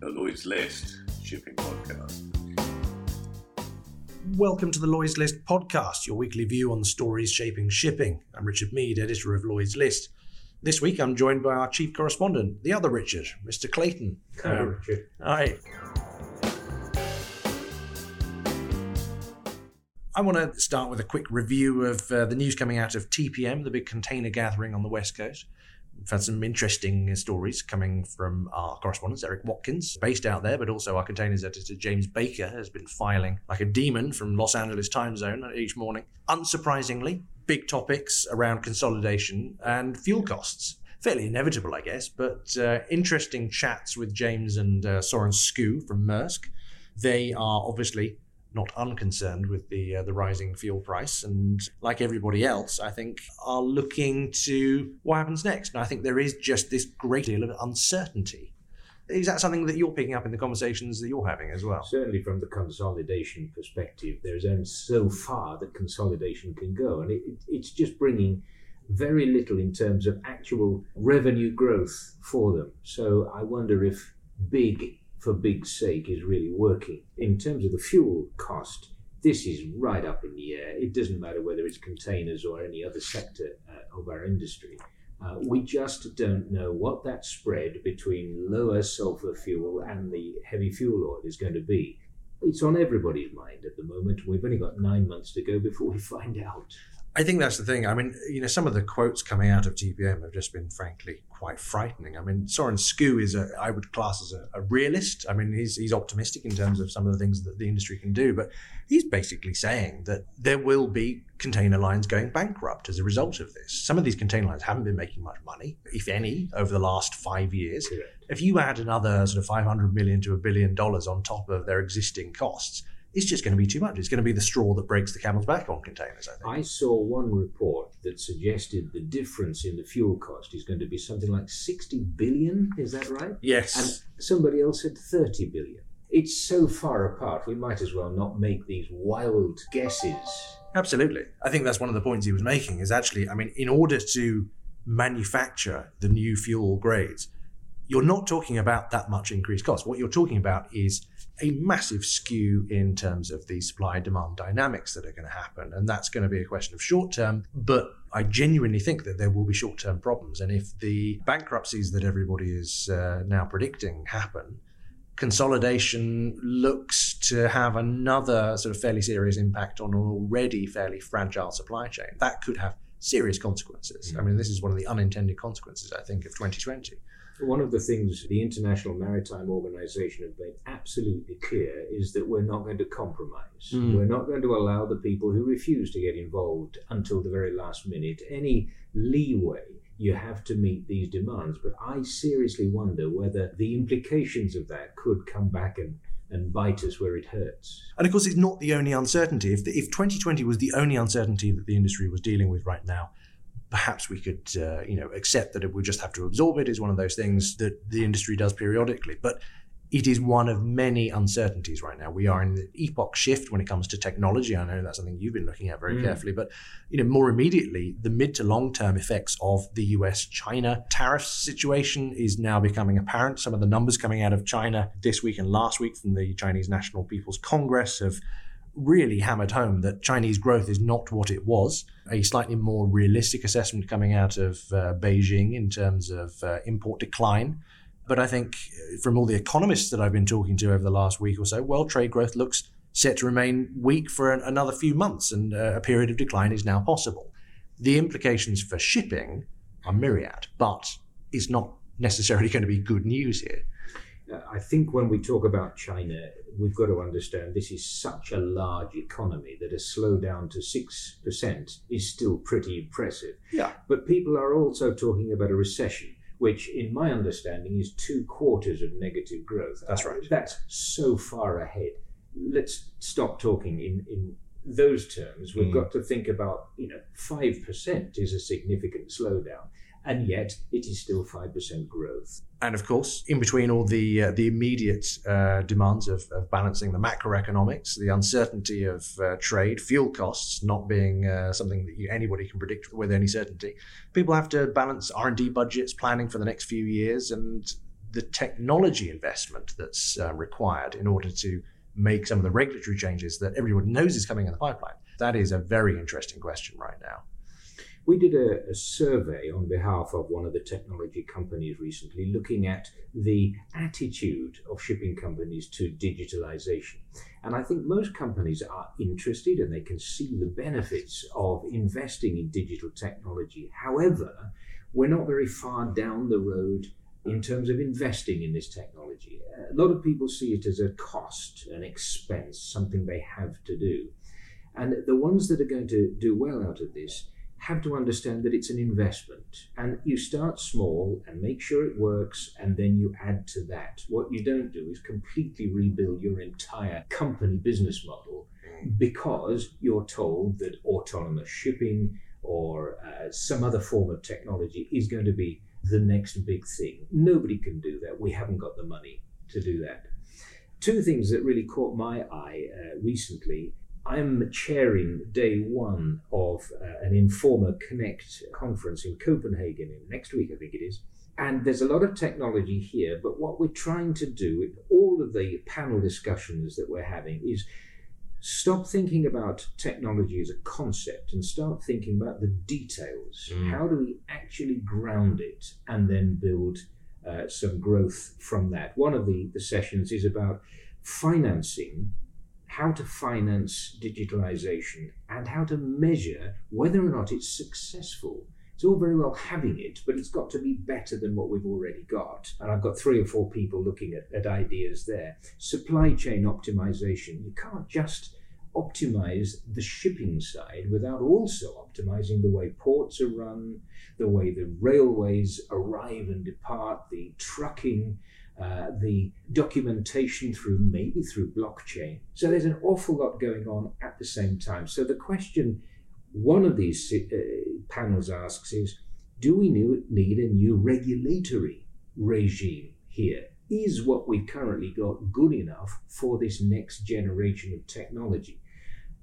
the Lloyd's List shipping podcast. Welcome to the Lloyd's List podcast, your weekly view on the stories shaping shipping. I'm Richard Mead, editor of Lloyd's List. This week I'm joined by our chief correspondent, the other Richard, Mr. Clayton. Hello, Richard. Hi. I want to start with a quick review of the news coming out of TPM, the big container gathering on the West Coast. We've had some interesting stories coming from our correspondents. Eric Watkins, based out there, but also our containers editor, James Baker, has been filing like a demon from Los Angeles time zone each morning. Unsurprisingly, big topics around consolidation and fuel costs. Fairly inevitable, I guess, but interesting chats with James and Søren Skou from Maersk. They are obviously not unconcerned with the rising fuel price, and like everybody else, I think, are looking to what happens next. And I think there is just this great deal of uncertainty. Is that something that you're picking up in the conversations that you're having as well? Certainly from the consolidation perspective, there's only so far that consolidation can go. And it's just bringing very little in terms of actual revenue growth for them. So I wonder if big for big's sake is really working. In terms of the fuel cost, this is right up in the air. It doesn't matter whether it's containers or any other sector of our industry. We just don't know what that spread between lower sulfur fuel and the heavy fuel oil is going to be. It's on everybody's mind at the moment. We've only got 9 months to go before we find out. I think that's the thing. I mean, you know, some of the quotes coming out of TPM have just been, frankly, quite frightening. I mean, Søren Skou is, I would class as a realist. I mean, he's optimistic in terms of some of the things that the industry can do, but he's basically saying that there will be container lines going bankrupt as a result of this. Some of these container lines haven't been making much money, if any, over the last 5 years. Correct. If you add another sort of $500 million to $1 billion on top of their existing costs, it's just going to be too much. It's going to be the straw that breaks the camel's back on containers, I think. I saw one report that suggested the difference in the fuel cost is going to be something like 60 billion, is that right? Yes. And somebody else said 30 billion. It's so far apart, we might as well not make these wild guesses. Absolutely. I think that's one of the points he was making is actually, I mean, in order to manufacture the new fuel grades, you're not talking about that much increased cost. What you're talking about is a massive skew in terms of the supply-demand dynamics that are going to happen. And that's going to be a question of short-term, but I genuinely think that there will be short-term problems. And if the bankruptcies that everybody is now predicting happen, consolidation looks to have another sort of fairly serious impact on an already fairly fragile supply chain. That could have serious consequences. Mm-hmm. I mean, this is one of the unintended consequences, I think, of 2020. One of the things the International Maritime Organization have made absolutely clear is that we're not going to compromise. Mm. We're not going to allow the people who refuse to get involved until the very last minute any leeway. You have to meet these demands. But I seriously wonder whether the implications of that could come back and bite us where it hurts. And of course, it's not the only uncertainty. If 2020 was the only uncertainty that the industry was dealing with right now, perhaps we could, accept that we just have to absorb it is one of those things that the industry does periodically. But it is one of many uncertainties right now. We are in the epoch shift when it comes to technology. I know that's something you've been looking at very carefully. But, more immediately, the mid to long-term effects of the US-China tariff situation is now becoming apparent. Some of the numbers coming out of China this week and last week from the Chinese National People's Congress have really hammered home that Chinese growth is not what it was. A slightly more realistic assessment coming out of Beijing in terms of import decline. But I think from all the economists that I've been talking to over the last week or so, world trade growth looks set to remain weak for another few months, and a period of decline is now possible. The implications for shipping are myriad, but it's not necessarily going to be good news here. I think when we talk about China, we've got to understand this is such a large economy that a slowdown to 6% is still pretty impressive. Yeah. But people are also talking about a recession, which in my understanding is 2 quarters of negative growth. That's right. That's so far ahead. Let's stop talking in those terms. We've got to think about, 5% is a significant slowdown. And yet it is still 5% growth. And of course, in between all the immediate demands of balancing the macroeconomics, the uncertainty of trade, fuel costs not being something that anybody can predict with any certainty, people have to balance R&D budgets, planning for the next few years, and the technology investment that's required in order to make some of the regulatory changes that everyone knows is coming in the pipeline? That is a very interesting question right now. We did a survey on behalf of one of the technology companies recently, looking at the attitude of shipping companies to digitalization. And I think most companies are interested and they can see the benefits of investing in digital technology. However, we're not very far down the road in terms of investing in this technology. A lot of people see it as a cost, an expense, something they have to do. And the ones that are going to do well out of this have to understand that it's an investment, and you start small and make sure it works, and then you add to that. What you don't do is completely rebuild your entire company business model because you're told that autonomous shipping or some other form of technology is going to be the next big thing. Nobody can do that. We haven't got the money to do that. Two things that really caught my eye recently. I'm chairing day one of an Informa Connect conference in Copenhagen next week, I think it is. And there's a lot of technology here, but what we're trying to do in all of the panel discussions that we're having is stop thinking about technology as a concept and start thinking about the details. How do we actually ground it and then build some growth from that? One of the sessions is about financing, how to finance digitalization and how to measure whether or not it's successful. It's all very well having it, but it's got to be better than what we've already got. And I've got 3 or 4 people looking at ideas there. Supply chain optimization. You can't just optimize the shipping side without also optimizing the way ports are run, the way the railways arrive and depart, the trucking, the documentation through blockchain. So there's an awful lot going on at the same time. So the question one of these panels asks is, do we need a new regulatory regime here? Is what we've currently got good enough for this next generation of technology?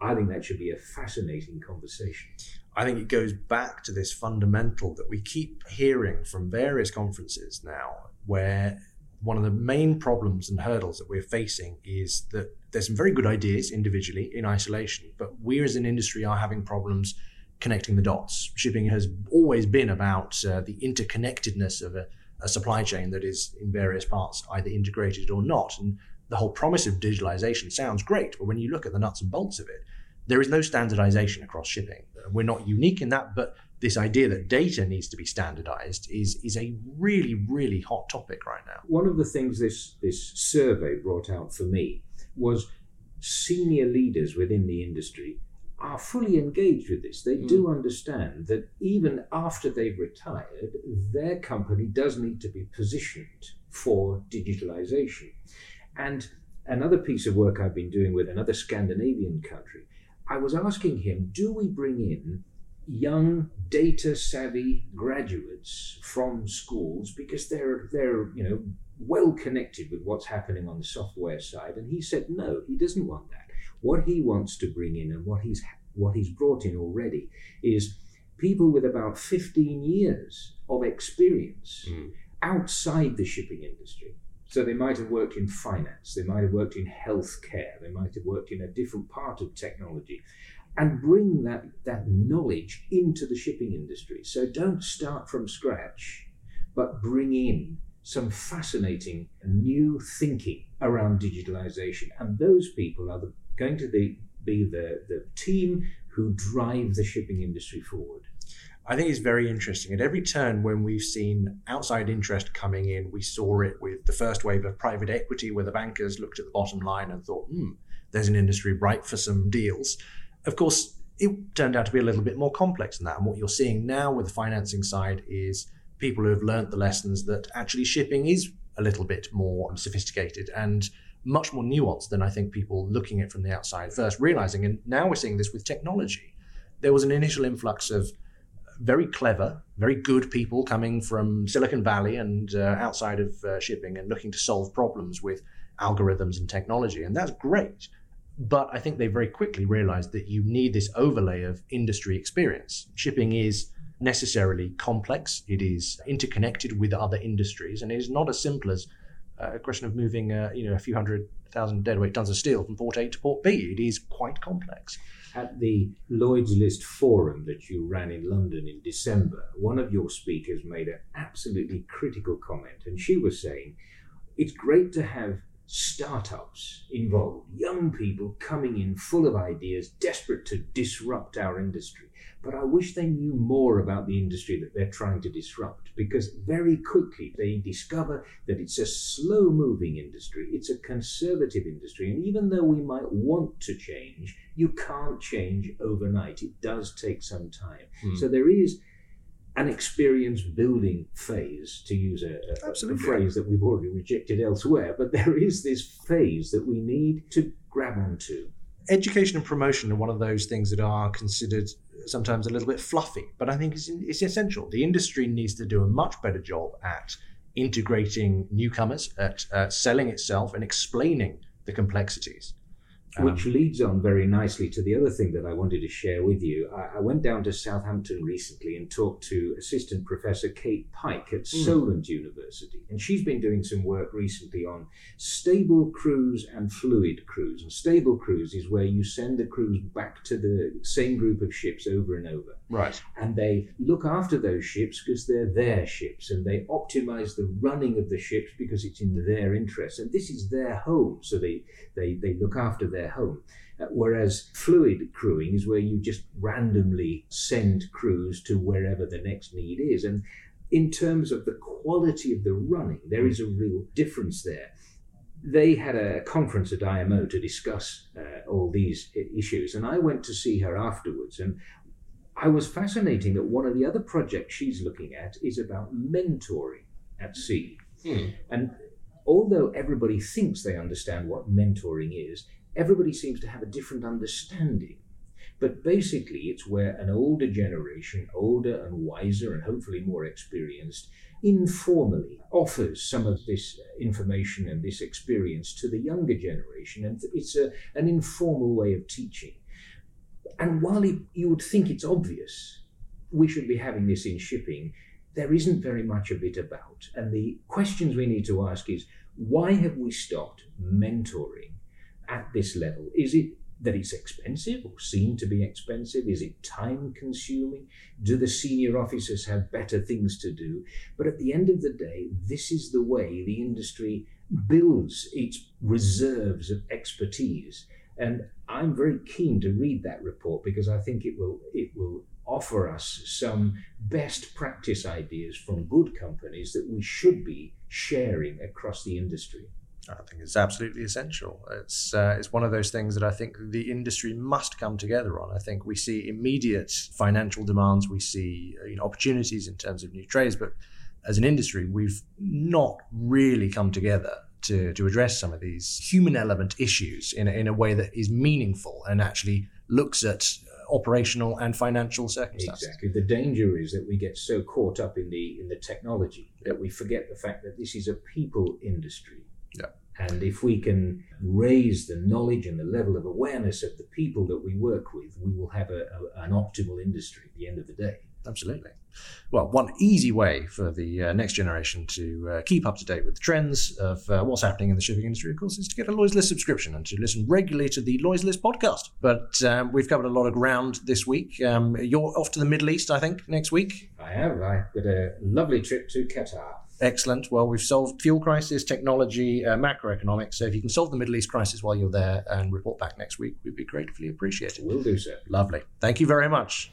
I think that should be a fascinating conversation. I think it goes back to this fundamental that we keep hearing from various conferences now, where one of the main problems and hurdles that we're facing is that there's some very good ideas individually in isolation, but we as an industry are having problems connecting the dots. Shipping has always been about the interconnectedness of a supply chain that is in various parts either integrated or not. And the whole promise of digitalization sounds great, but when you look at the nuts and bolts of it, there is no standardization across shipping. We're not unique in that, but this idea that data needs to be standardized is a really, really hot topic right now. One of the things this survey brought out for me was senior leaders within the industry are fully engaged with this. They do understand that even after they've retired, their company does need to be positioned for digitalization. And another piece of work I've been doing with another Scandinavian country, I was asking him, do we bring in young data-savvy graduates from schools because they're well connected with what's happening on the software side? And he said no, he doesn't want that. What he wants to bring in and what he's brought in already is people with about 15 years of experience outside the shipping industry. So they might have worked in finance, they might have worked in healthcare, they might have worked in a different part of technology, and bring that knowledge into the shipping industry. So don't start from scratch, but bring in some fascinating new thinking around digitalization. And those people are going to be the team who drive the shipping industry forward. I think it's very interesting. At every turn when we've seen outside interest coming in, we saw it with the first wave of private equity where the bankers looked at the bottom line and thought, there's an industry ripe for some deals. Of course, it turned out to be a little bit more complex than that. And what you're seeing now with the financing side is people who have learned the lessons that actually shipping is a little bit more sophisticated and much more nuanced than I think people looking at it from the outside first realizing. And now we're seeing this with technology. There was an initial influx of very clever, very good people coming from Silicon Valley and outside of shipping and looking to solve problems with algorithms and technology. And that's great. But I think they very quickly realized that you need this overlay of industry experience. Shipping is necessarily complex. It is interconnected with other industries, and it is not as simple as a question of moving a few 100,000 deadweight tons of steel from port A to port B. It is quite complex. At the Lloyd's List forum that you ran in London in December, one of your speakers made an absolutely critical comment, and she was saying it's great to have startups involved, young people coming in full of ideas, desperate to disrupt our industry. But I wish they knew more about the industry that they're trying to disrupt, because very quickly they discover that it's a slow-moving industry, it's a conservative industry, and even though we might want to change, you can't change overnight. It does take some time. So there is an experience building phase, to use a phrase that we've already rejected elsewhere, but there is this phase that we need to grab onto. Education and promotion are one of those things that are considered sometimes a little bit fluffy, but I think it's essential. The industry needs to do a much better job at integrating newcomers, at selling itself and explaining the complexities. Which leads on very nicely to the other thing that I wanted to share with you. I went down to Southampton recently and talked to Assistant Professor Kate Pike at Solent University. And she's been doing some work recently on stable crews and fluid crews. And stable crews is where you send the crews back to the same group of ships over and over. Right. And they look after those ships because they're their ships, and they optimize the running of the ships because it's in their interest. And this is their home, so they look after their home. Whereas fluid crewing is where you just randomly send crews to wherever the next need is. And in terms of the quality of the running, there is a real difference there. They had a conference at IMO to discuss all these issues, and I went to see her afterwards, and I was fascinated that one of the other projects she's looking at is about mentoring at sea. And although everybody thinks they understand what mentoring is, everybody seems to have a different understanding. But basically, it's where an older generation, older and wiser and hopefully more experienced, informally offers some of this information and this experience to the younger generation. And it's an informal way of teaching. And while you would think it's obvious, we should be having this in shipping, there isn't very much of it about. And the questions we need to ask is, why have we stopped mentoring at this level? Is it that it's expensive or seemed to be expensive? Is it time consuming? Do the senior officers have better things to do? But at the end of the day, this is the way the industry builds its reserves of expertise. And I'm very keen to read that report, because I think it will offer us some best practice ideas from good companies that we should be sharing across the industry. I think it's absolutely essential. It's one of those things that I think the industry must come together on. I think we see immediate financial demands. We see opportunities in terms of new trades. But as an industry, we've not really come together to address some of these human element issues in a way that is meaningful and actually looks at operational and financial circumstances. Exactly. The danger is that we get so caught up in the technology that we forget the fact that this is a people industry. Yeah. And if we can raise the knowledge and the level of awareness of the people that we work with, we will have an optimal industry at the end of the day. Absolutely. Well, one easy way for the next generation to keep up to date with the trends of what's happening in the shipping industry, of course, is to get a Lloyd's List subscription and to listen regularly to the Lloyd's List podcast. But we've covered a lot of ground this week. You're off to the Middle East, I think, next week. I am. I've got a lovely trip to Qatar. Excellent. Well, we've solved fuel crisis, technology, macroeconomics. So if you can solve the Middle East crisis while you're there and report back next week, we'd be gratefully appreciated. Will do, sir. Lovely. Thank you very much.